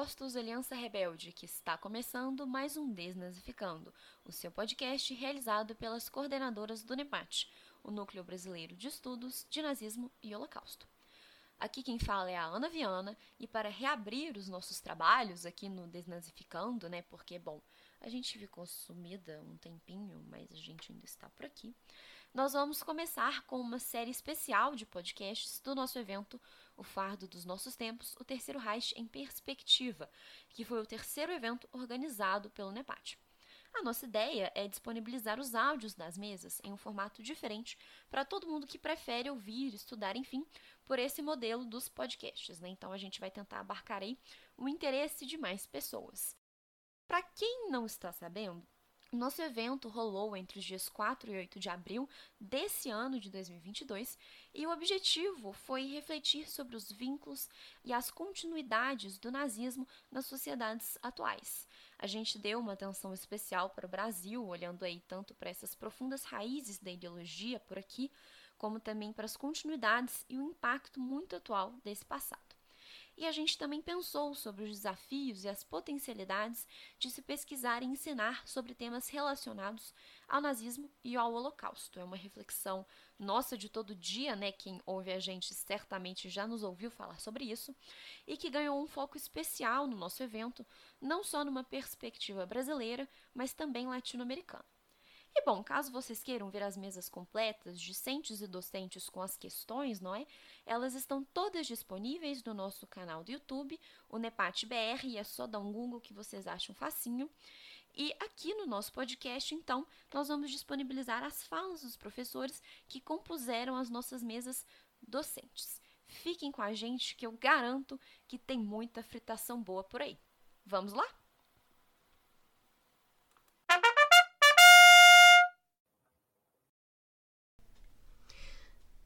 Opostos Aliança Rebelde, que está começando mais um Desnazificando, o seu podcast realizado pelas coordenadoras do NEPAT, o Núcleo Brasileiro de Estudos de Nazismo e Holocausto. Aqui quem fala é a Ana Viana, e para reabrir os nossos trabalhos aqui no Desnazificando, né, porque, bom, a gente ficou sumida um tempinho, mas a gente ainda está por aqui, nós vamos começar com uma série especial de podcasts do nosso evento O Fardo dos Nossos Tempos, o Terceiro Reich em Perspectiva, que foi o terceiro evento organizado pelo NEPAT. A nossa ideia é disponibilizar os áudios das mesas em um formato diferente para todo mundo que prefere ouvir, estudar, enfim, por esse modelo dos podcasts, né? Então a gente vai tentar abarcar aí o interesse de mais pessoas. Para quem não está sabendo, nosso evento rolou entre os dias 4 e 8 de abril desse ano de 2022 e o objetivo foi refletir sobre os vínculos e as continuidades do nazismo nas sociedades atuais. A gente deu uma atenção especial para o Brasil, olhando aí tanto para essas profundas raízes da ideologia por aqui, como também para as continuidades e o impacto muito atual desse passado. E a gente também pensou sobre os desafios e as potencialidades de se pesquisar e ensinar sobre temas relacionados ao nazismo e ao Holocausto. É uma reflexão nossa de todo dia, né? Quem ouve a gente certamente já nos ouviu falar sobre isso, e que ganhou um foco especial no nosso evento, não só numa perspectiva brasileira, mas também latino-americana. E, bom, caso vocês queiram ver as mesas completas, discentes e docentes com as questões, não é? Elas estão todas disponíveis no nosso canal do YouTube, o NEPAT BR, e é só dar um Google que vocês acham facinho. E aqui no nosso podcast, então, nós vamos disponibilizar as falas dos professores que compuseram as nossas mesas docentes. Fiquem com a gente que eu garanto que tem muita fritação boa por aí. Vamos lá?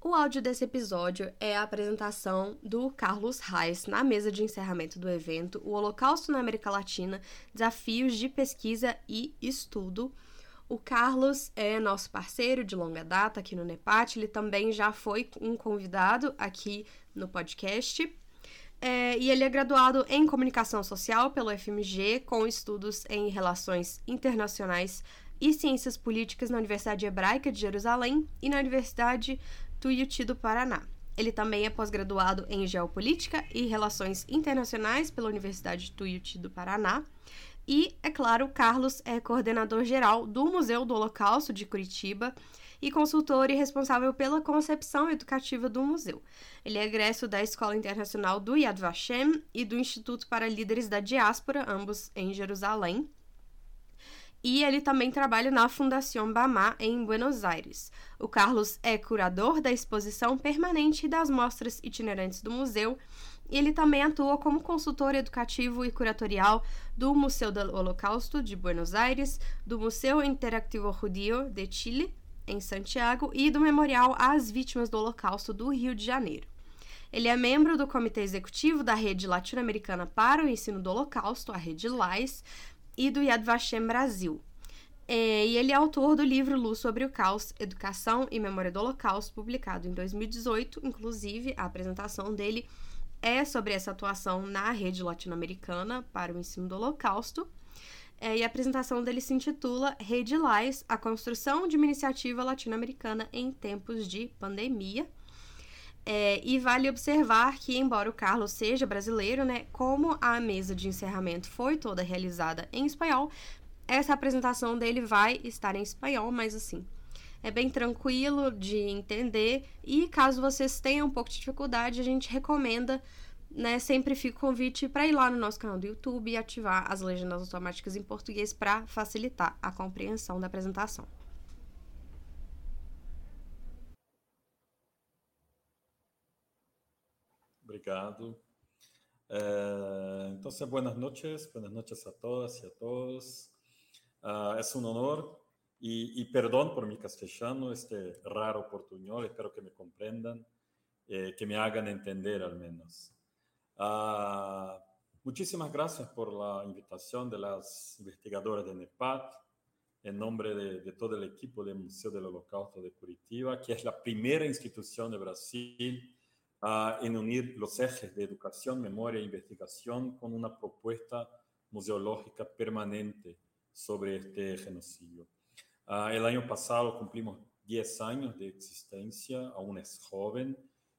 O áudio desse episódio é a apresentação do Carlos Reis na mesa de encerramento do evento O Holocausto na América Latina, Desafios de Pesquisa e Estudo. O Carlos é nosso parceiro de longa data aqui no NEPAT, ele também já foi um convidado aqui no podcast. E ele é graduado em Comunicação Social pelo FMG, com estudos em Relações Internacionais e Ciências Políticas na Universidade Hebraica de Jerusalém e na Universidade Tuiuti do Paraná. Ele também é pós-graduado em Geopolítica e Relações Internacionais pela Universidade Tuiuti do Paraná. E, é claro, Carlos é coordenador-geral do Museu do Holocausto de Curitiba e consultor e responsável pela concepção educativa do museu. Ele é egresso da Escola Internacional do Yad Vashem e do Instituto para Líderes da Diáspora, ambos em Jerusalém. E ele também trabalha na Fundação Bamá, em Buenos Aires. O Carlos é curador da exposição permanente das mostras itinerantes do museu, e ele também atua como consultor educativo e curatorial do Museu do Holocausto de Buenos Aires, do Museu Interativo Judeu de Chile, em Santiago, e do Memorial às Vítimas do Holocausto do Rio de Janeiro. Ele é membro do Comitê Executivo da Rede Latino-Americana para o Ensino do Holocausto, a Rede LIES, e do Yad Vashem Brasil. E ele é autor do livro Luz sobre o Caos, Educação e Memória do Holocausto, publicado em 2018. Inclusive, a apresentação dele é sobre essa atuação na rede latino-americana para o ensino do Holocausto. E a apresentação dele se intitula Rede LIES, a construção de uma iniciativa latino-americana em tempos de pandemia. E vale observar que, embora o Carlos seja brasileiro, né, como a mesa de encerramento foi toda realizada em espanhol, essa apresentação dele vai estar em espanhol, mas assim, é bem tranquilo de entender, e caso vocês tenham um pouco de dificuldade, a gente recomenda, né, sempre fica o convite para ir lá no nosso canal do YouTube e ativar as legendas automáticas em português para facilitar a compreensão da apresentação. Obrigado. Então, buenas noches a todas y a todos. Es un honor y perdón por mi castellano, este raro portuñol, espero que me comprendan, que me hagan entender al menos. Muchísimas gracias por la invitación de las investigadoras de NEPAT, en nombre de todo el equipo del Museo del Holocausto de Curitiba, que es la primera institución de Brasil en unir los ejes de educación, memoria e investigación con una propuesta museológica permanente sobre este genocidio. El año pasado cumplimos 10 años de existencia, aún es joven,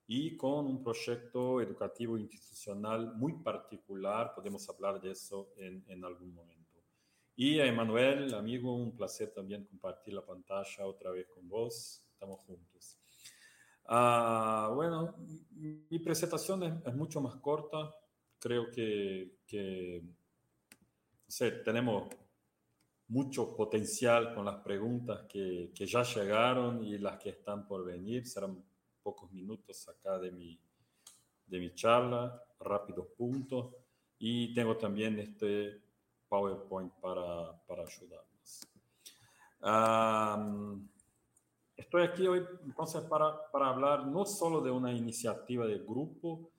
y con un proyecto educativo institucional muy particular, podemos hablar de eso en algún momento. Y a Emmanuel, amigo, un placer también compartir la pantalla otra vez con vos, estamos juntos. Bueno, mi presentación es mucho más corta, creo que o sea, tenemos mucho potencial con las preguntas que ya llegaron y las que están por venir, serán pocos minutos acá de mi charla, rápidos puntos, y tengo también este PowerPoint para ayudarnos. Estoy aquí hoy entonces para hablar no solo de una iniciativa de grupo,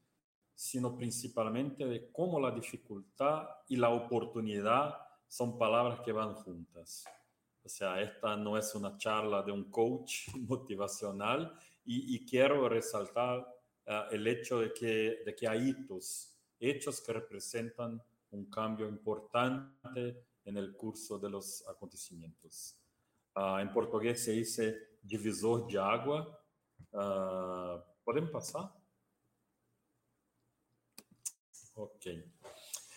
sino principalmente de cómo la dificultad y la oportunidad son palabras que van juntas. O sea, esta no es una charla de un coach motivacional, y quiero resaltar el hecho de que hay hechos que representan un cambio importante en el curso de los acontecimientos. En portugués se dice divisor de agua. ¿Pueden pasar? Ok.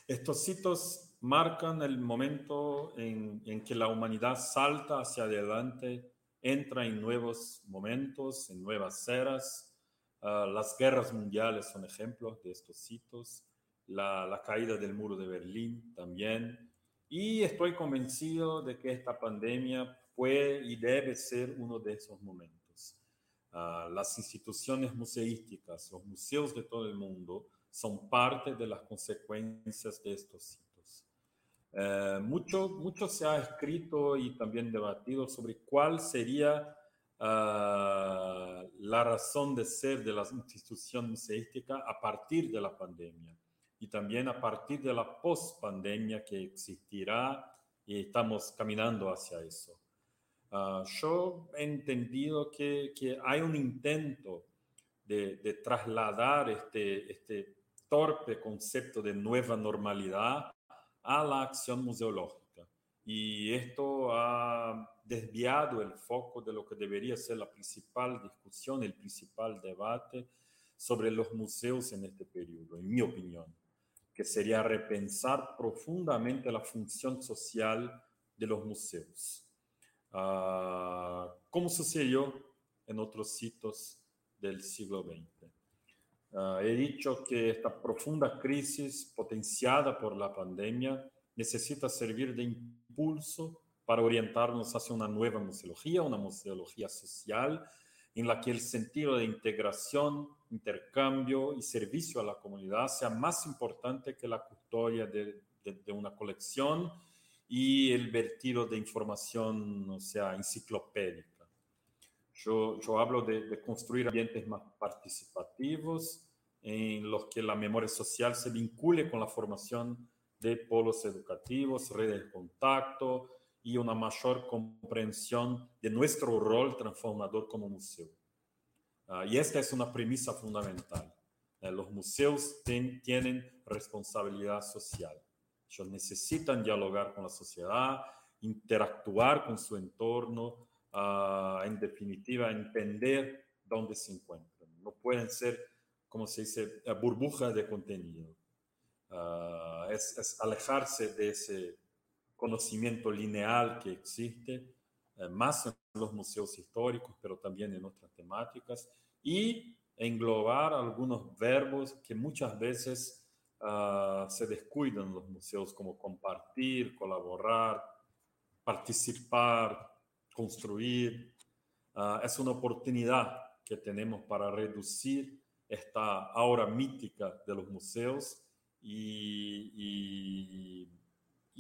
Estos hitos marcan el momento en que la humanidad salta hacia adelante, entra en nuevos momentos, en nuevas eras. Las guerras mundiales son ejemplos de estos hitos. La caída del muro de Berlín también. Y estoy convencido de que esta pandemia puede y debe ser uno de esos momentos. Las instituciones museísticas, los museos de todo el mundo, son parte de las consecuencias de estos hitos. Mucho se ha escrito y también debatido sobre cuál sería la razón de ser de la institución museística a partir de la pandemia y también a partir de la pospandemia que existirá, y estamos caminando hacia eso. Yo he entendido que hay un intento de trasladar este torpe concepto de nueva normalidad a la acción museológica, y esto ha desviado el foco de lo que debería ser la principal discusión, el principal debate sobre los museos en este periodo, en mi opinión, que sería repensar profundamente la función social de los museos, como sucedió en otros sitios del siglo XX. He dicho que esta profunda crisis potenciada por la pandemia necesita servir de impulso para orientarnos hacia una nueva museología, una museología social, en la que el sentido de integración, intercambio y servicio a la comunidad sea más importante que la custodia de una colección y el vertido de información, o sea, enciclopédica. Yo hablo de construir ambientes más participativos en los que la memoria social se vincule con la formación de polos educativos, redes de contacto y una mayor comprensión de nuestro rol transformador como museo. Y esta es una premisa fundamental. Los museos tienen responsabilidad social. Ellos necesitan dialogar con la sociedad, interactuar con su entorno, en definitiva, entender dónde se encuentran. No pueden ser, como se dice, burbujas de contenido. Es alejarse de ese conocimiento lineal que existe, más en los museos históricos, pero también en otras temáticas, y englobar algunos verbos que muchas veces se descuidan en los museos, como compartir, colaborar, participar, construir. Es una oportunidad que tenemos para reducir esta aura mítica de los museos y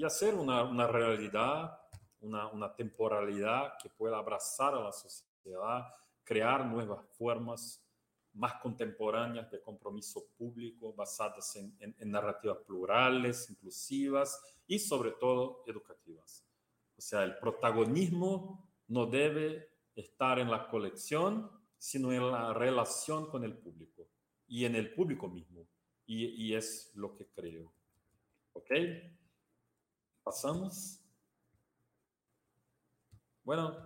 hacer una realidad, una temporalidad que pueda abrazar a la sociedad, crear nuevas formas más contemporáneas de compromiso público basadas en narrativas plurales, inclusivas y sobre todo educativas. O sea, el protagonismo no debe estar en la colección, sino en la relación con el público. y en el público mismo. Y es lo que creo. ¿Ok? ¿Pasamos? Bueno,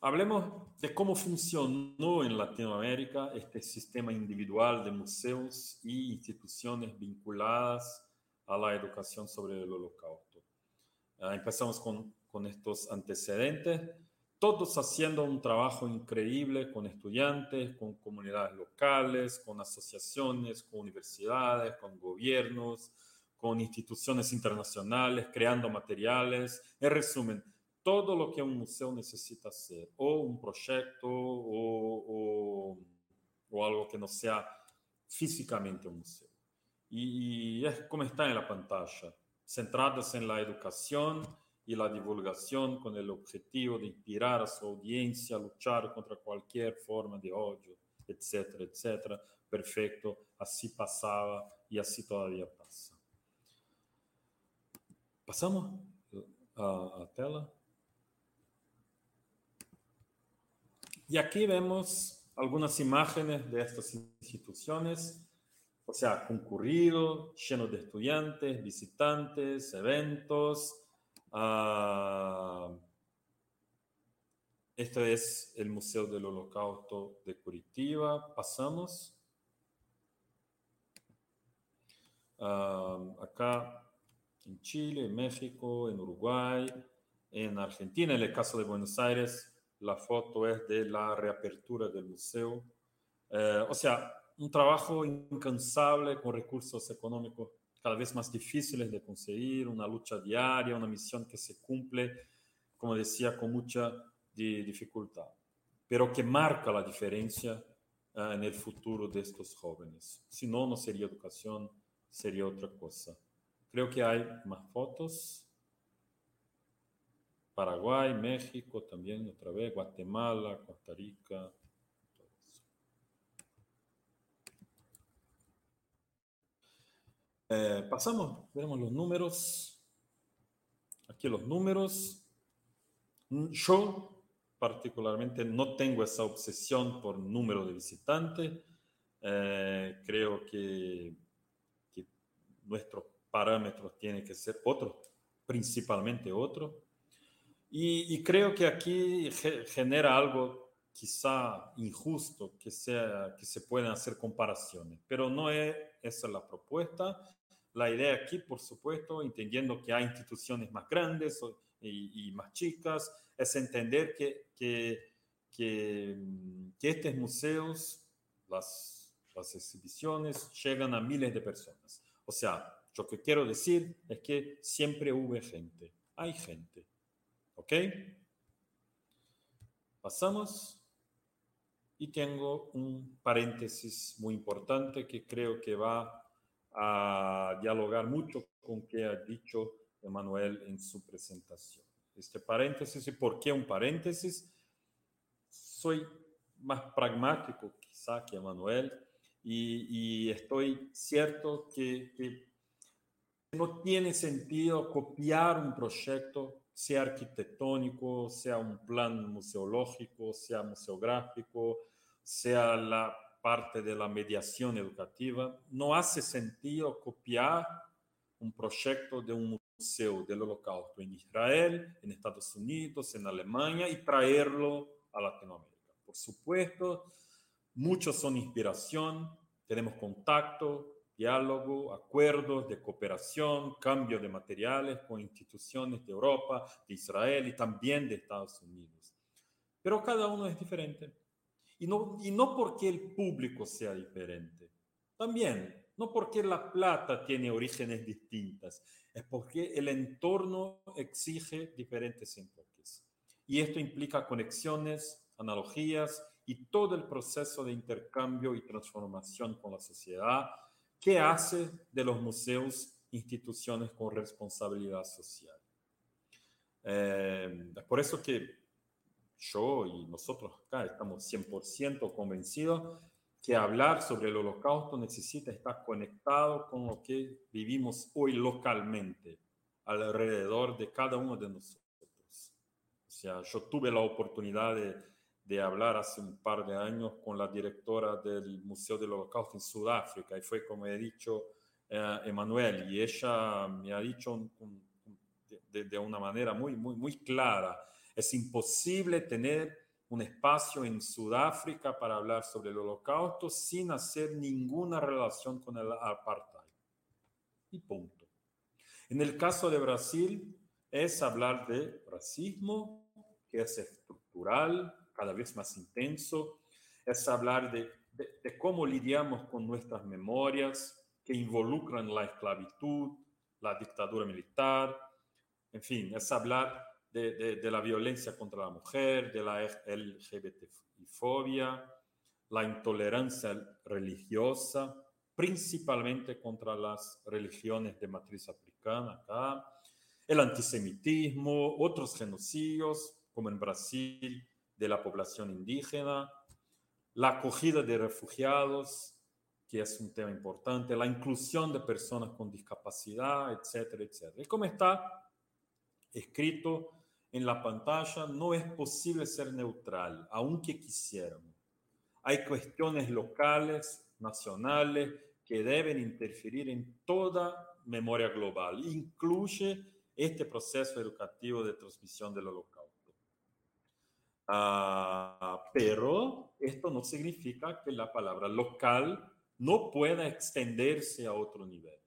hablemos de cómo funcionó en Latinoamérica este sistema individual de museos y instituciones vinculadas a la educación sobre el Holocausto. Empezamos con estos antecedentes, todos haciendo un trabajo increíble con estudiantes, con comunidades locales, con asociaciones, con universidades, con gobiernos, con instituciones internacionales, creando materiales. En resumen, todo lo que un museo necesita hacer, o un proyecto, o algo que no sea físicamente un museo. Y es como está en la pantalla, centradas en la educación y la divulgación con el objetivo de inspirar a su audiencia a luchar contra cualquier forma de odio, etcétera, etcétera. Perfecto, así pasaba y así todavía pasa. ¿Pasamos a tela? Y aquí vemos algunas imágenes de estas instituciones, o sea, concurrido, lleno de estudiantes, visitantes, eventos. Este es el Museo del Holocausto de Curitiba. Pasamos. Acá en Chile, en México, en Uruguay, en Argentina. En el caso de Buenos Aires, la foto es de la reapertura del museo. O sea, un trabajo incansable con recursos económicos cada vez más difíciles de conseguir, una lucha diaria, una misión que se cumple, como decía, con mucha dificultad, pero que marca la diferencia en el futuro de estos jóvenes. Si no, no sería educación, sería otra cosa. Creo que hay más fotos. Paraguay, México también, otra vez, Guatemala, Costa Rica. Pasamos, veremos los números. Aquí los números. Yo, particularmente, no tengo esa obsesión por número de visitantes. Creo que nuestros parámetros tienen que ser otros, principalmente otros. Y creo que aquí genera algo quizá injusto, que se pueden hacer comparaciones, pero no es esa la propuesta. La idea aquí, por supuesto, entendiendo que hay instituciones más grandes y más chicas, es entender que estos museos, las exhibiciones, llegan a miles de personas. O sea, lo que quiero decir es que siempre hubo gente. Hay gente. ¿Ok? Pasamos. Y tengo un paréntesis muy importante que creo que va a dialogar mucho con lo que ha dicho Emmanuel en su presentación. Este paréntesis, ¿y por qué un paréntesis? Soy más pragmático quizá que Emmanuel y estoy cierto que no tiene sentido copiar un proyecto, sea arquitectónico, sea un plan museológico, sea museográfico, sea la parte de la mediación educativa. No hace sentido copiar un proyecto de un museo del Holocausto en Israel, en Estados Unidos, en Alemania y traerlo a Latinoamérica. Por supuesto, muchos son inspiración, tenemos contacto, diálogo, acuerdos de cooperación, cambio de materiales con instituciones de Europa, de Israel y también de Estados Unidos. Pero cada uno es diferente. Y no porque el público sea diferente, también, no porque la plata tiene orígenes distintas, es porque el entorno exige diferentes enfoques. Y esto implica conexiones, analogías y todo el proceso de intercambio y transformación con la sociedad que hace de los museos instituciones con responsabilidad social. Es por eso que yo y nosotros acá estamos 100% convencidos que hablar sobre el Holocausto necesita estar conectado con lo que vivimos hoy localmente, alrededor de cada uno de nosotros. O sea, yo tuve la oportunidad de, de hablar hace un par de años con la directora del Museo del Holocausto en Sudáfrica, y fue como he dicho Emmanuel, y ella me ha dicho de una manera muy clara, es imposible tener un espacio en Sudáfrica para hablar sobre el Holocausto sin hacer ninguna relación con el apartheid. Y punto. En el caso de Brasil, es hablar de racismo, que es estructural, cada vez más intenso, es hablar de cómo lidiamos con nuestras memorias que involucran la esclavitud, la dictadura militar, en fin, es hablar de la violencia contra la mujer, de la LGBTfobia, la intolerancia religiosa, principalmente contra las religiones de matriz africana acá, el antisemitismo, otros genocidios, como en Brasil, de la población indígena, la acogida de refugiados, que es un tema importante, la inclusión de personas con discapacidad, etcétera, etcétera. Y como está escrito en la pantalla, no es posible ser neutral, aunque quisiéramos. Hay cuestiones locales, nacionales, que deben interferir en toda memoria global. Incluye este proceso educativo de transmisión del Holocausto. Pero esto no significa que la palabra local no pueda extenderse a otro nivel.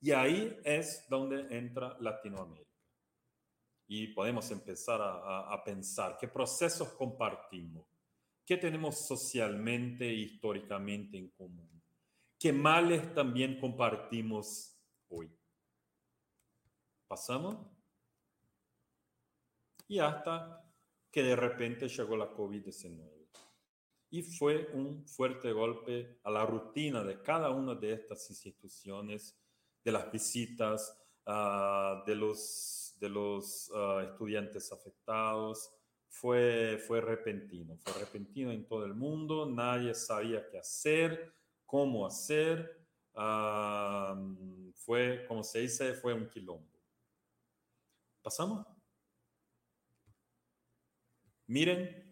Y ahí es donde entra Latinoamérica. Y podemos empezar a pensar qué procesos compartimos, qué tenemos socialmente e históricamente en común, qué males también compartimos hoy. Pasamos. Y hasta que de repente llegó la COVID-19. Y fue un fuerte golpe a la rutina de cada una de estas instituciones, de las visitas, de los estudiantes afectados. Fue repentino en todo el mundo. Nadie sabía qué hacer, cómo hacer. Fue, como se dice, fue un quilombo. ¿Pasamos? Miren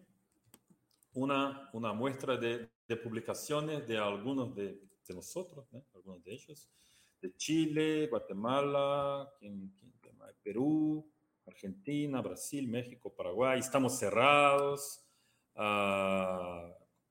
una muestra de publicaciones de algunos de nosotros, ¿eh? Algunos de ellos, de Chile, Guatemala, Perú, Argentina, Brasil, México, Paraguay. Estamos cerrados,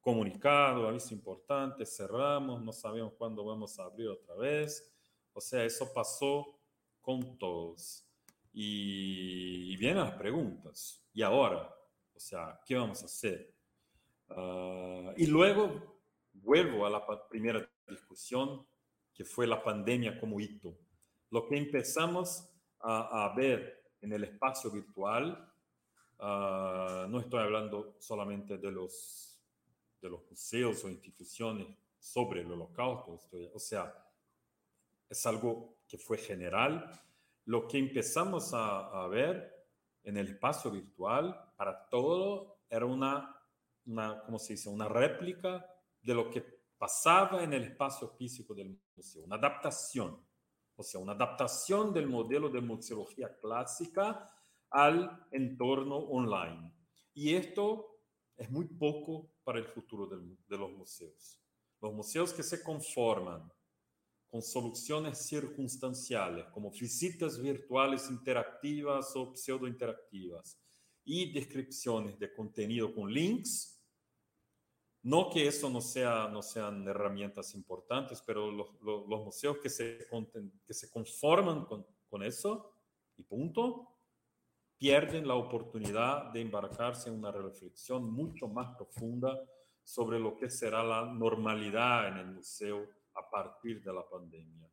comunicado, aviso importante, cerramos, no sabemos cuándo vamos a abrir otra vez. O sea, eso pasó con todos. Y vienen las preguntas. ¿Y ahora? O sea, ¿qué vamos a hacer? Y luego vuelvo a la primera discusión, que fue la pandemia como hito. Lo que empezamos a ver en el espacio virtual, no estoy hablando solamente de los museos o instituciones sobre el Holocausto, o sea, es algo que fue general. Lo que empezamos a ver en el espacio virtual, para todo, era una ¿cómo se dice?, una réplica de lo que pasaba en el espacio físico del museo, una adaptación, o sea, una adaptación del modelo de museología clásica al entorno online. Y esto es muy poco para el futuro de los museos. Los museos que se conforman con soluciones circunstanciales, como visitas virtuales interactivas o pseudo-interactivas, y descripciones de contenido con links. No que eso no sean herramientas importantes, pero los museos que se conforman con eso, y punto, pierden la oportunidad de embarcarse en una reflexión mucho más profunda sobre lo que será la normalidad en el museo a partir de la pandemia.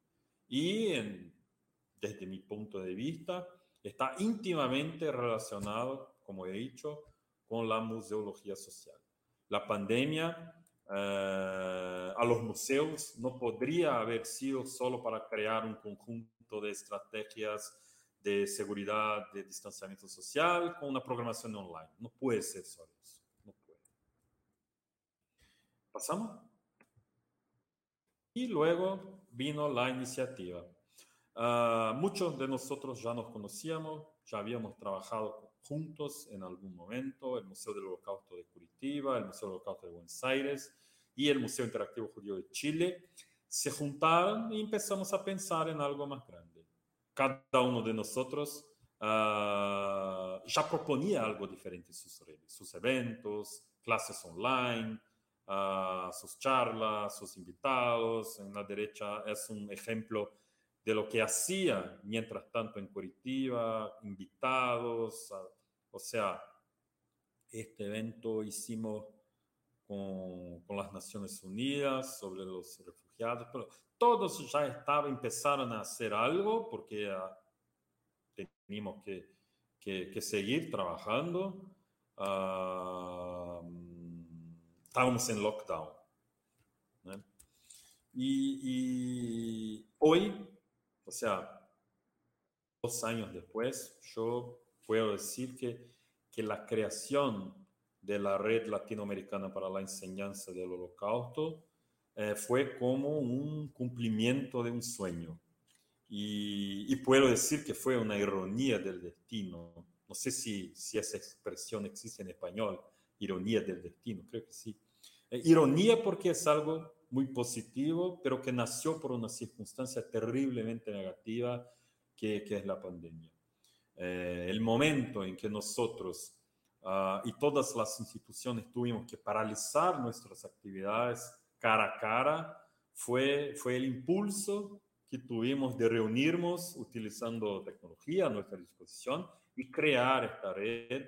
Y desde mi punto de vista, está íntimamente relacionado, como he dicho, con la museología social. La pandemia a los museos no podría haber sido solo para crear un conjunto de estrategias de seguridad, de distanciamiento social, con una programación online. No puede ser solo eso. No puede. ¿Pasamos? Y luego vino la iniciativa. Muchos de nosotros ya nos conocíamos, ya habíamos trabajado juntos en algún momento, el Museo del Holocausto de Curitiba, el Museo del Holocausto de Buenos Aires y el Museo Interativo Judeu de Chile, se juntaron y empezamos a pensar en algo más grande. Cada uno de nosotros ya proponía algo diferente en sus redes, sus eventos, clases online, sus charlas, sus invitados. En la derecha es un ejemplo de lo que hacía mientras tanto en Curitiba, invitados. O sea, este evento hicimos con las Naciones Unidas sobre los refugiados, pero todos ya empezaron a hacer algo porque teníamos que seguir trabajando. Estábamos en lockdown, ¿no? Y hoy, o sea, 2 años después, yo puedo decir que la creación de la Red Latinoamericana para la Enseñanza del Holocausto fue como un cumplimiento de un sueño. Y puedo decir que fue una ironía del destino. No sé si esa expresión existe en español, ironía del destino, creo que sí. Ironía porque es algo muy positivo, pero que nació por una circunstancia terriblemente negativa que es la pandemia. El momento en que nosotros y todas las instituciones tuvimos que paralizar nuestras actividades cara a cara, fue el impulso que tuvimos de reunirnos utilizando tecnología a nuestra disposición y crear esta red,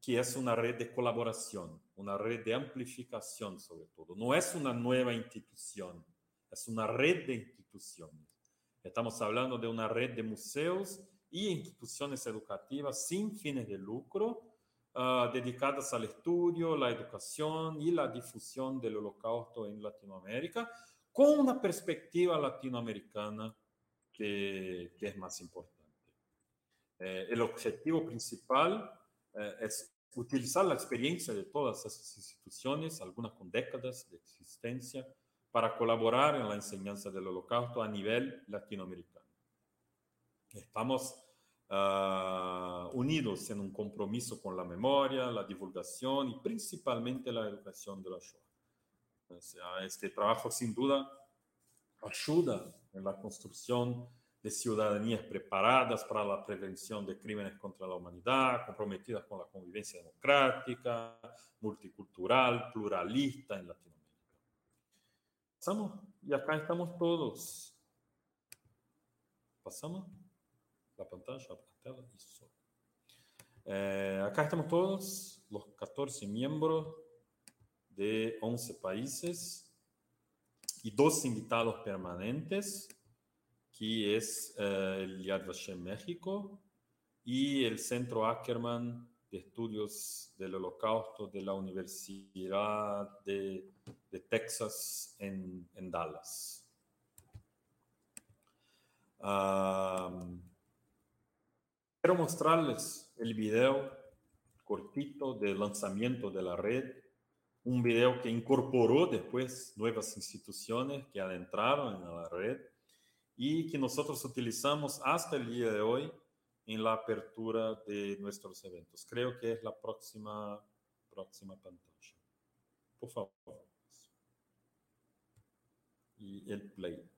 que es una red de colaboración, una red de amplificación sobre todo. No es una nueva institución, es una red de instituciones. Estamos hablando de una red de museos y instituciones educativas sin fines de lucro, dedicadas al estudio, la educación y la difusión del Holocausto en Latinoamérica, con una perspectiva latinoamericana que es más importante. El objetivo principal es utilizar la experiencia de todas esas instituciones, algunas con décadas de existencia, para colaborar en la enseñanza del Holocausto a nivel latinoamericano. Estamos unidos en un compromiso con la memoria, la divulgación y principalmente la educación de la Shoah. O sea, este trabajo sin duda ayuda en la construcción de ciudadanías preparadas para la prevención de crímenes contra la humanidad, comprometidas con la convivencia democrática, multicultural, pluralista en Latinoamérica. Pasamos, y acá estamos todos. Pasamos la pantalla, la tela, eso. Acá estamos todos, los 14 miembros de 11 países y 2 invitados permanentes, que es el Yad Vashem México y el Centro Ackerman de Estudios del Holocausto de la Universidad de Texas en Dallas. Quiero mostrarles el video cortito del lanzamiento de la red, un video que incorporó después nuevas instituciones que adentraron en la red y que nosotros utilizamos hasta el día de hoy en la apertura de nuestros eventos. Creo que es la próxima pantalla. Por favor. Y el play.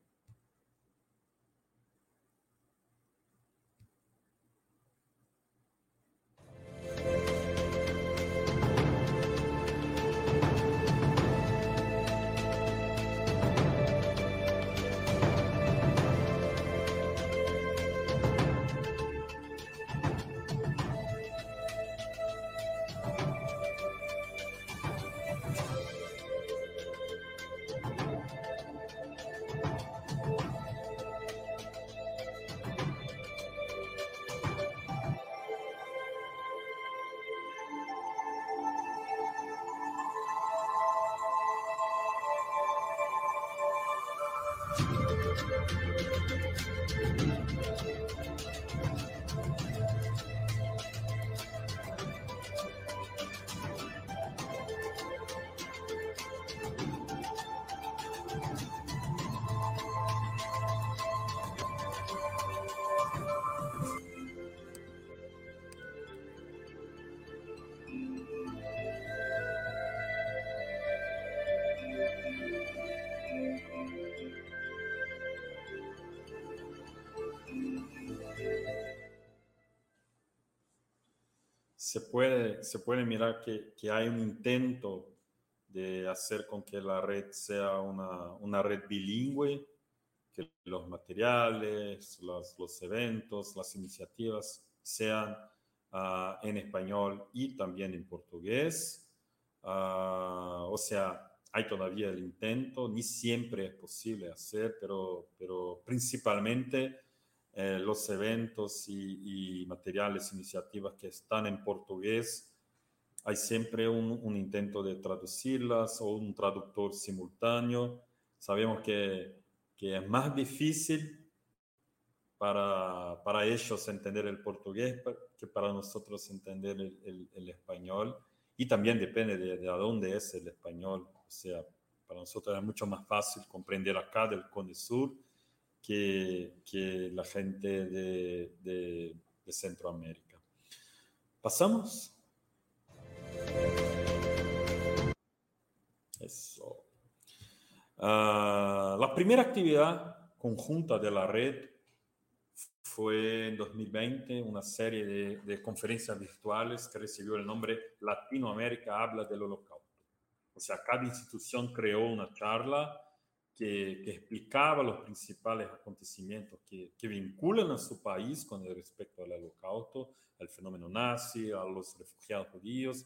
se puede mirar que hay un intento de hacer con que la red sea una red bilingüe, que los materiales, los eventos, las iniciativas sean en español y también en portugués. O sea, hay todavía el intento, ni siempre es posible hacer, pero principalmente los eventos y materiales, iniciativas que están en portugués, hay siempre un intento de traducirlas o un traductor simultáneo. Sabemos que es más difícil para ellos entender el portugués que para nosotros entender el español. Y también depende de a dónde es el español. O sea, para nosotros es mucho más fácil comprender acá del Cone Sur que la gente de Centroamérica. ¿Pasamos? Eso. La primera actividad conjunta de la red fue en 2020 una serie de conferencias virtuales que recibió el nombre Latinoamérica Habla del Holocausto. O sea, cada institución creó una charla que explicaba los principales acontecimientos que vinculan a su país con el respecto al Holocausto, al fenómeno nazi, a los refugiados judíos.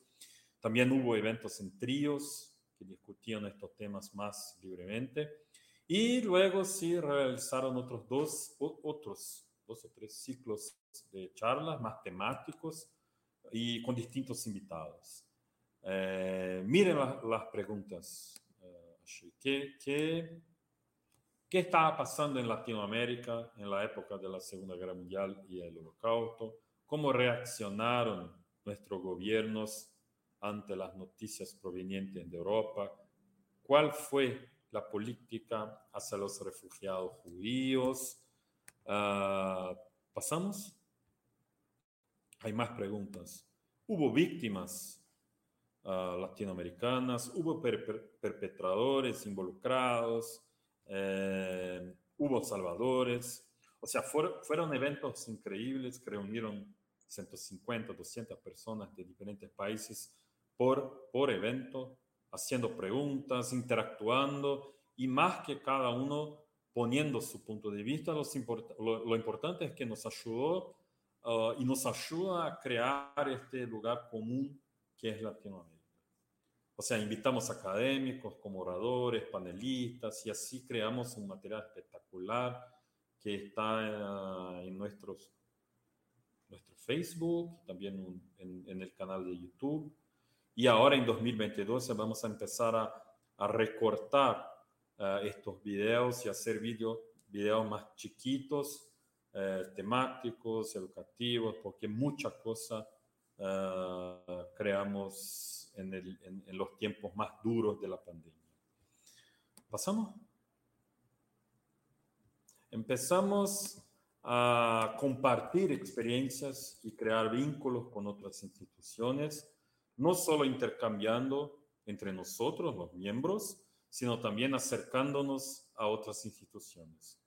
También hubo eventos en tríos que discutían estos temas más libremente. Y luego sí realizaron otros dos o tres ciclos de charlas más temáticos y con distintos invitados. Miren las preguntas. ¿Qué estaba pasando en Latinoamérica en la época de la Segunda Guerra Mundial y el Holocausto? ¿Cómo reaccionaron nuestros gobiernos ante las noticias provenientes de Europa? ¿Cuál fue la política hacia los refugiados judíos? ¿Pasamos? Hay más preguntas. ¿Hubo víctimas latinoamericanas? ¿Hubo perpetradores involucrados? ¿Hubo salvadores? O sea, fueron eventos increíbles que reunieron 150, 200 personas de diferentes países por evento, haciendo preguntas, interactuando, y más que cada uno poniendo su punto de vista, lo importante es que nos ayudó y nos ayuda a crear este lugar común que es Latinoamérica. O sea, invitamos académicos como oradores, panelistas, y así creamos un material espectacular que está en nuestro Facebook, también en el canal de YouTube. Y ahora en 2022 vamos a empezar a recortar estos videos y hacer videos más chiquitos, temáticos, educativos, porque muchas cosas creamos en los tiempos más duros de la pandemia. ¿Pasamos? Empezamos a compartir experiencias y crear vínculos con otras instituciones, no solo intercambiando entre nosotros, los miembros, sino también acercándonos a otras instituciones.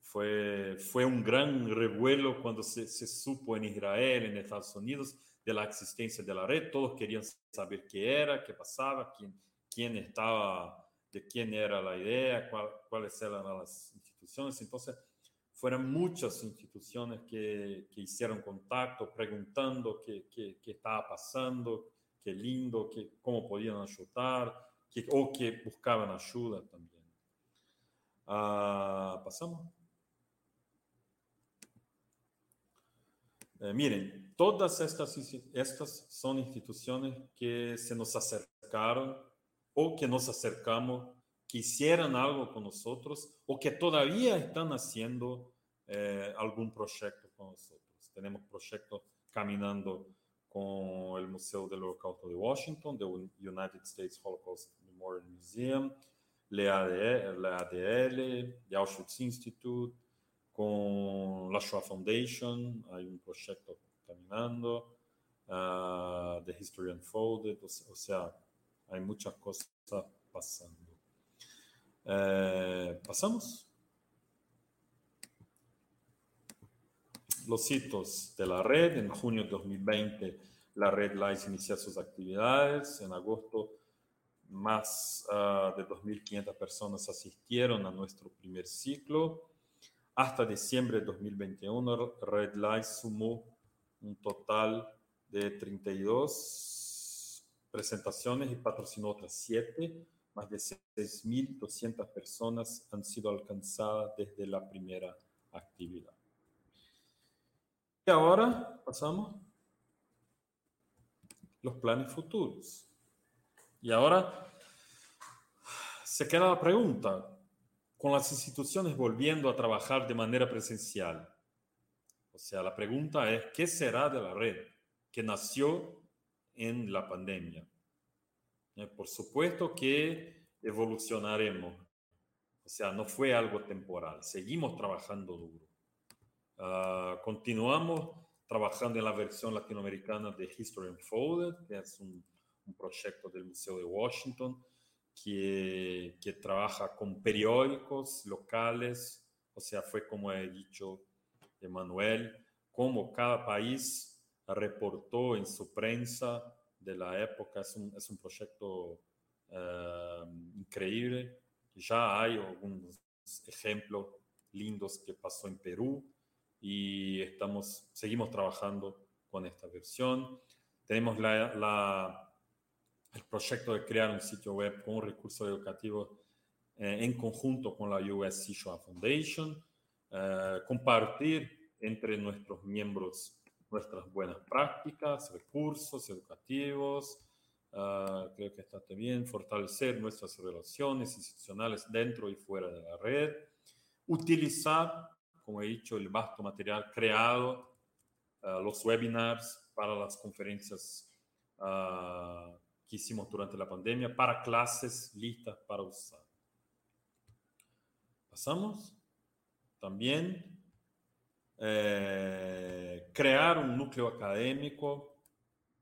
Fue un gran revuelo cuando se supo en Israel, en Estados Unidos, de la existencia de la red. Todos querían saber qué era, qué pasaba, quién estaba, de quién era la idea, cuáles eran las instituciones. Entonces, fueron muchas instituciones que hicieron contacto, preguntando qué estaba pasando, qué lindo, cómo podían ayudar, o que buscaban ayuda también. ¿Pasamos? Miren, todas estas son instituciones que se nos acercaron o que nos acercamos, que hicieron algo con nosotros o que todavía están haciendo algún proyecto con nosotros. Tenemos proyectos caminando con el Museo del Holocausto de Washington, de United States Holocaust Memorial Museum, la ADL, de Auschwitz Institute, con la Shoah Foundation, hay un proyecto caminando, de History Unfolded, o sea, hay muchas cosas pasando. ¿Pasamos? Los hitos de la red. En junio de 2020, La Red LIES inicia sus actividades. En agosto, más de 2.500 personas asistieron a nuestro primer ciclo. Hasta diciembre de 2021, Red LIES sumó un total de 32 presentaciones y patrocinó otras 7. Más de 6.200 personas han sido alcanzadas desde la primera actividad. Y ahora pasamos los planes futuros. Y ahora se queda la pregunta, con las instituciones volviendo a trabajar de manera presencial. O sea, la pregunta es, ¿qué será de la red que nació en la pandemia? Por supuesto que evolucionaremos. O sea, no fue algo temporal. Seguimos trabajando duro. Continuamos trabajando en la versión latinoamericana de History Unfolded, que es un proyecto del Museo de Washington que trabaja con periódicos locales. O sea, fue como he dicho Emmanuel, como cada país reportó en su prensa de la época. Es un proyecto increíble. Ya hay algunos ejemplos lindos que pasó en Perú y seguimos trabajando con esta versión. Tenemos el proyecto de crear un sitio web con recursos educativos en conjunto con la USC Shoah Foundation, compartir entre nuestros miembros nuestras buenas prácticas, recursos educativos, creo que está bien, fortalecer nuestras relaciones institucionales dentro y fuera de la red, utilizar, como he dicho, el vasto material creado, los webinars para las conferencias que hicimos durante la pandemia, para clases listas para usar. Pasamos también. Crear un núcleo académico,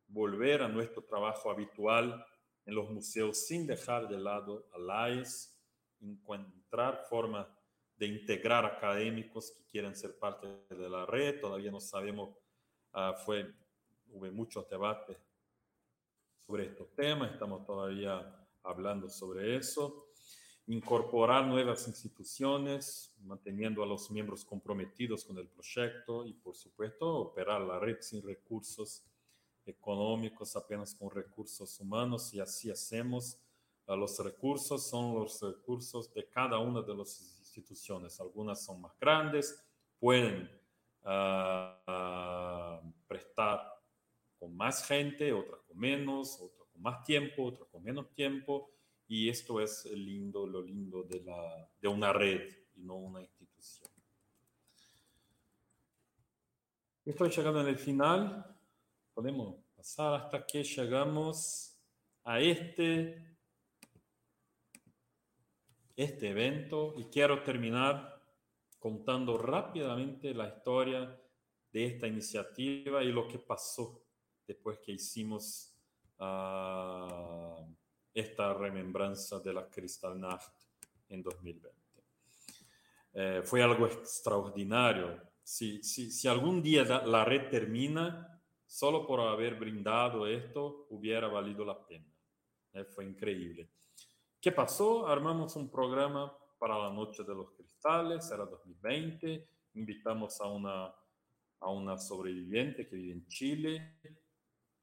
volver a nuestro trabajo habitual en los museos sin dejar de lado a LIES, encontrar formas de integrar académicos que quieran ser parte de la red. Todavía no sabemos, hubo muchos debates sobre estos temas, estamos todavía hablando sobre eso. Incorporar nuevas instituciones, manteniendo a los miembros comprometidos con el proyecto y, por supuesto, operar la red sin recursos económicos, apenas con recursos humanos, y así hacemos. Los recursos son los recursos de cada una de las instituciones. Algunas son más grandes, pueden prestar con más gente, otras con menos, otras con más tiempo, otras con menos tiempo. Y esto es lo lindo de una red y no una institución. Estoy llegando al final. Podemos pasar hasta que llegamos a este evento. Y quiero terminar contando rápidamente la historia de esta iniciativa y lo que pasó después que hicimos esta remembranza de la Kristallnacht en 2020. Fue algo extraordinario. Si algún día la red termina, solo por haber brindado esto, hubiera valido la pena. Fue increíble. ¿Qué pasó? Armamos un programa para la Noche de los Cristales, era 2020. Invitamos a una sobreviviente que vive en Chile.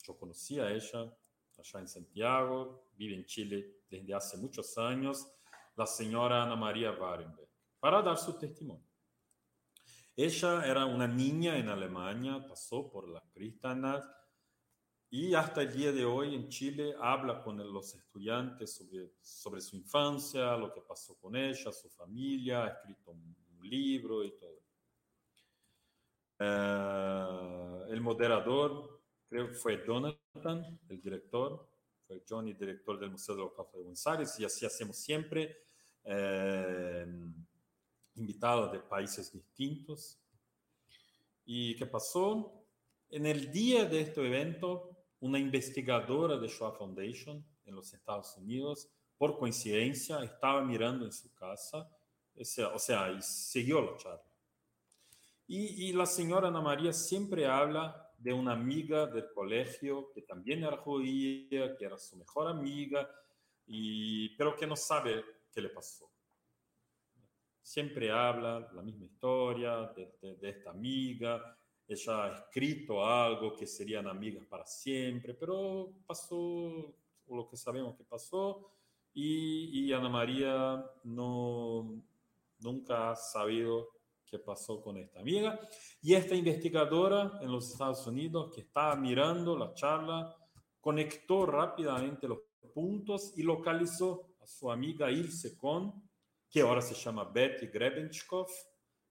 Yo conocí a ella allá en Santiago, vive en Chile desde hace muchos años, la señora Ana María Warenberg, para dar su testimonio. Ella era una niña en Alemania, pasó por la Kristallnacht y hasta el día de hoy en Chile habla con los estudiantes sobre su infancia, lo que pasó con ella, su familia, ha escrito un libro y todo. El moderador, creo que fue Jonathan, el director, fue Johnny, director del Museo del Holocausto de Buenos Aires, y así hacemos siempre, invitados de países distintos. ¿Y qué pasó? En el día de este evento, una investigadora de Shoah Foundation en los Estados Unidos, por coincidencia, estaba mirando en su casa, o sea, y siguió la charla. Y la señora Ana María siempre habla de una amiga del colegio que también era judía, que era su mejor amiga, pero que no sabe qué le pasó. Siempre habla la misma historia de esta amiga. Ella ha escrito algo que serían amigas para siempre, pero pasó lo que sabemos que pasó y Ana María nunca ha sabido qué pasó con esta amiga. Y esta investigadora en los Estados Unidos que estaba mirando la charla conectó rápidamente los puntos y localizó a su amiga Ilse Kon, que ahora se llama Betty Grebenschikoff,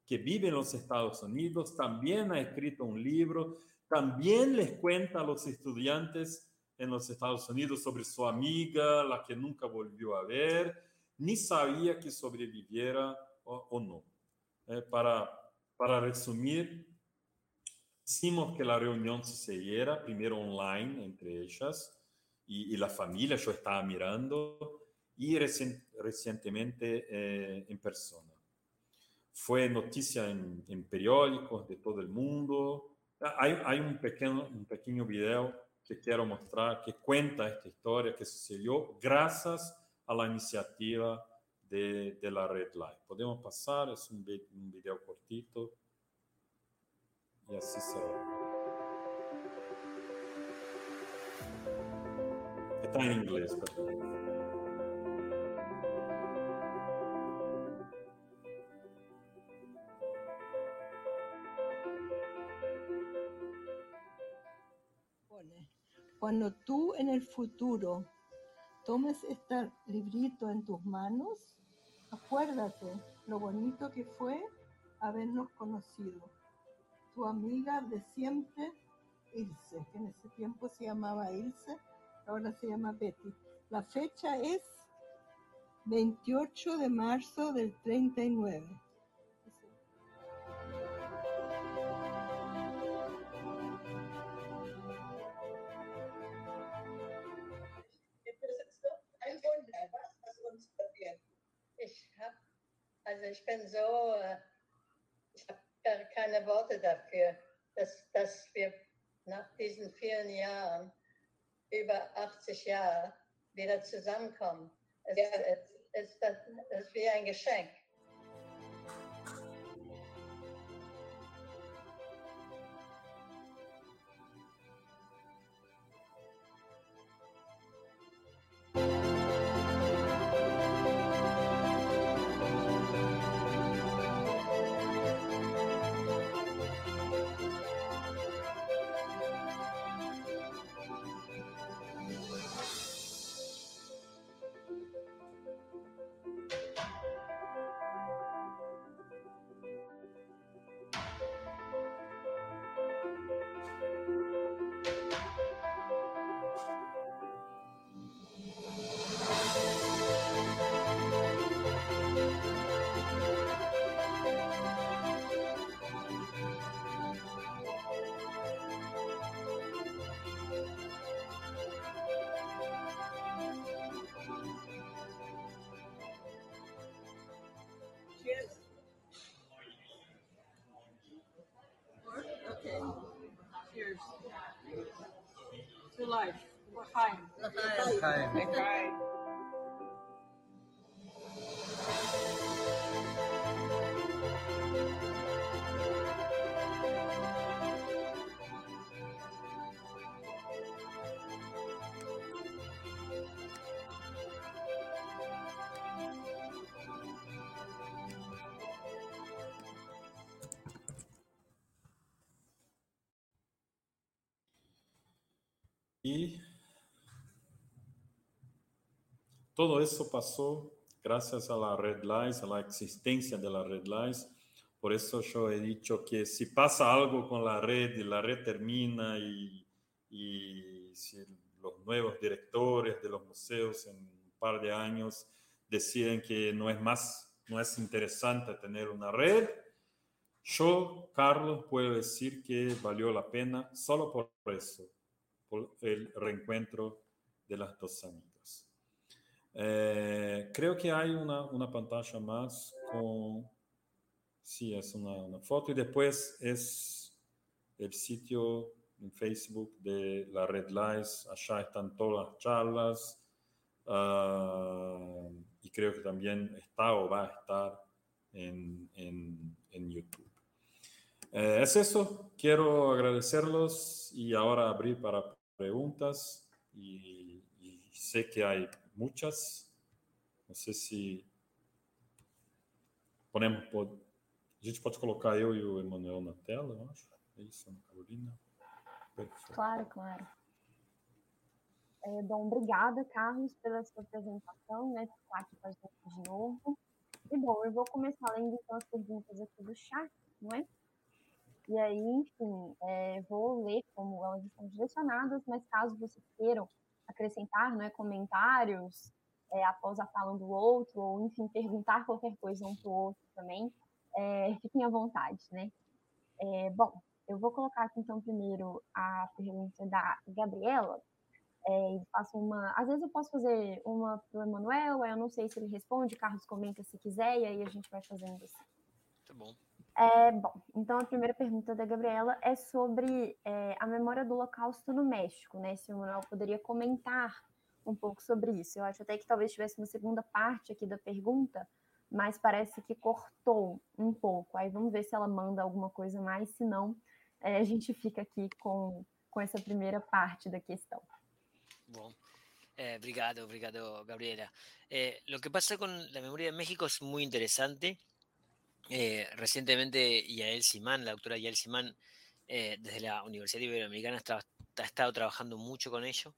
que vive en los Estados Unidos, también ha escrito un libro, también les cuenta a los estudiantes en los Estados Unidos sobre su amiga, la que nunca volvió a ver, ni sabía que sobreviviera o no. Para resumir, hicimos que la reunión sucediera, primero online entre ellas y la familia, yo estaba mirando, y recientemente en persona. Fue noticia en periódicos de todo el mundo. Hay un pequeño video que quiero mostrar que cuenta esta historia que sucedió gracias a la iniciativa de la Red LIES. Podemos pasar, es un video cortito. Y así será. Está en inglés, perdón. Cuando tú en el futuro tomes este librito en tus manos, acuérdate lo bonito que fue habernos conocido. Tu amiga de siempre, Ilse, que en ese tiempo se llamaba Ilse, ahora se llama Betty. La fecha es 28 de marzo del 39. Also ich bin so, ich habe gar keine Worte dafür, dass wir nach diesen vielen Jahren, über 80 Jahre, wieder zusammenkommen. Es ist wie ein Geschenk. Life. Hi. Y todo eso pasó gracias a la Red LIES, a la existencia de la Red LIES. Por eso yo he dicho que si pasa algo con la red y la red termina y si los nuevos directores de los museos en un par de años deciden que no es interesante tener una red, yo, Carlos, puedo decir que valió la pena solo por eso. El reencuentro de las dos amigas. Creo que hay una pantalla más con... Sí, es una foto y después es el sitio en Facebook de la Red LIES. Allá están todas las charlas. Y creo que también está o va a estar en YouTube. Es eso. Quiero agradecerlos y ahora abrir para preguntas. Y sé que hay muchas. No sei se ponemos... A gente pode colocar eu e o Emmanuel na tela, eu acho. É isso, Ana Carolina. Perfeito. Claro, claro. Bom, obrigada, Carlos, pela sua apresentação, né, por estar aqui com a gente de novo. E, bom, eu vou começar lendo então as perguntas aqui do chat, não é? E aí, enfim, vou ler como elas estão direcionadas, mas caso vocês queiram acrescentar, não é, comentários... após a fala do outro, ou, enfim, perguntar qualquer coisa um para o outro também, fiquem à vontade, né? Bom, eu vou colocar aqui, então, primeiro a pergunta da Gabriela, e faço uma... Às vezes eu posso fazer uma para o Emmanuel, eu não sei se ele responde, Carlos comenta se quiser, e aí a gente vai fazendo assim. Tá bom. Bom, então a primeira pergunta da Gabriela é sobre a memória do Holocausto no México, né? Se o Emmanuel poderia comentar um pouco sobre isso. Eu acho até que talvez tivesse uma segunda parte aqui da pergunta, mas parece que cortou um pouco. Aí vamos ver se ela manda alguma coisa mais, se não, a gente fica aqui com essa primeira parte da questão. Bom, obrigado, Gabriela. Lo que pasa con la memoria de México es muy interesante. Recientemente Yael Simán, la doctora Yael Simán, desde la Universidad Iberoamericana ha estado trabajando mucho con ello.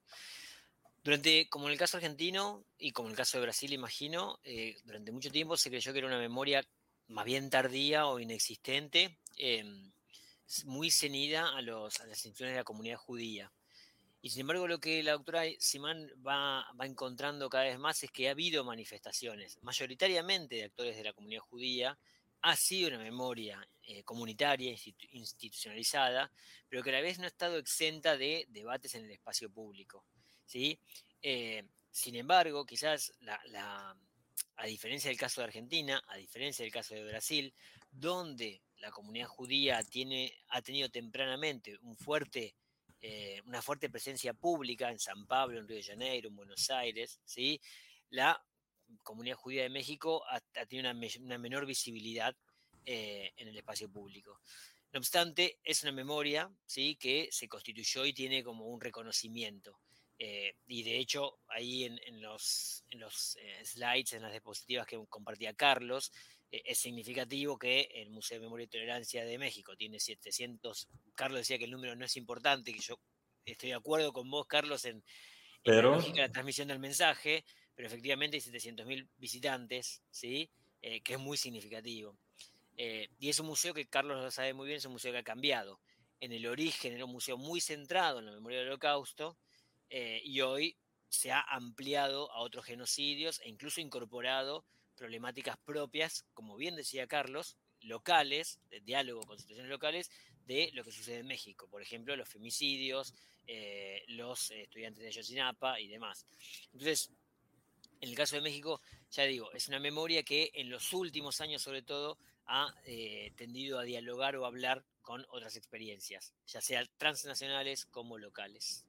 Durante, como en el caso argentino y como en el caso de Brasil, imagino, durante mucho tiempo se creyó que era una memoria más bien tardía o inexistente, muy cenida a las instituciones de la comunidad judía. Y sin embargo, lo que la doctora Simán va encontrando cada vez más es que ha habido manifestaciones, mayoritariamente de actores de la comunidad judía, ha sido una memoria comunitaria, institucionalizada, pero que a la vez no ha estado exenta de debates en el espacio público. ¿Sí? Sin embargo, quizás, a diferencia del caso de Argentina, a diferencia del caso de Brasil, donde la comunidad judía ha tenido tempranamente una fuerte presencia pública en San Pablo, en Río de Janeiro, en Buenos Aires, ¿sí? La comunidad judía de México ha tenido una menor visibilidad en el espacio público. No obstante, es una memoria, ¿sí?, que se constituyó y tiene como un reconocimiento. Y de hecho, ahí en los slides, en las diapositivas que compartía Carlos, es significativo que el Museo de Memoria y Tolerancia de México tiene 700. Carlos decía que el número no es importante, que yo estoy de acuerdo con vos, Carlos, en la transmisión del mensaje, pero efectivamente hay 700.000 visitantes, ¿sí? Que es muy significativo. Y es un museo que Carlos lo sabe muy bien, es un museo que ha cambiado. En el origen era un museo muy centrado en la memoria del Holocausto, y hoy se ha ampliado a otros genocidios e incluso incorporado problemáticas propias, como bien decía Carlos, locales, de diálogo con situaciones locales, de lo que sucede en México. Por ejemplo, los femicidios, los estudiantes de Ayotzinapa y demás. Entonces, en el caso de México, ya digo, es una memoria que en los últimos años, sobre todo, ha tendido a dialogar o hablar con otras experiencias, ya sea transnacionales como locales.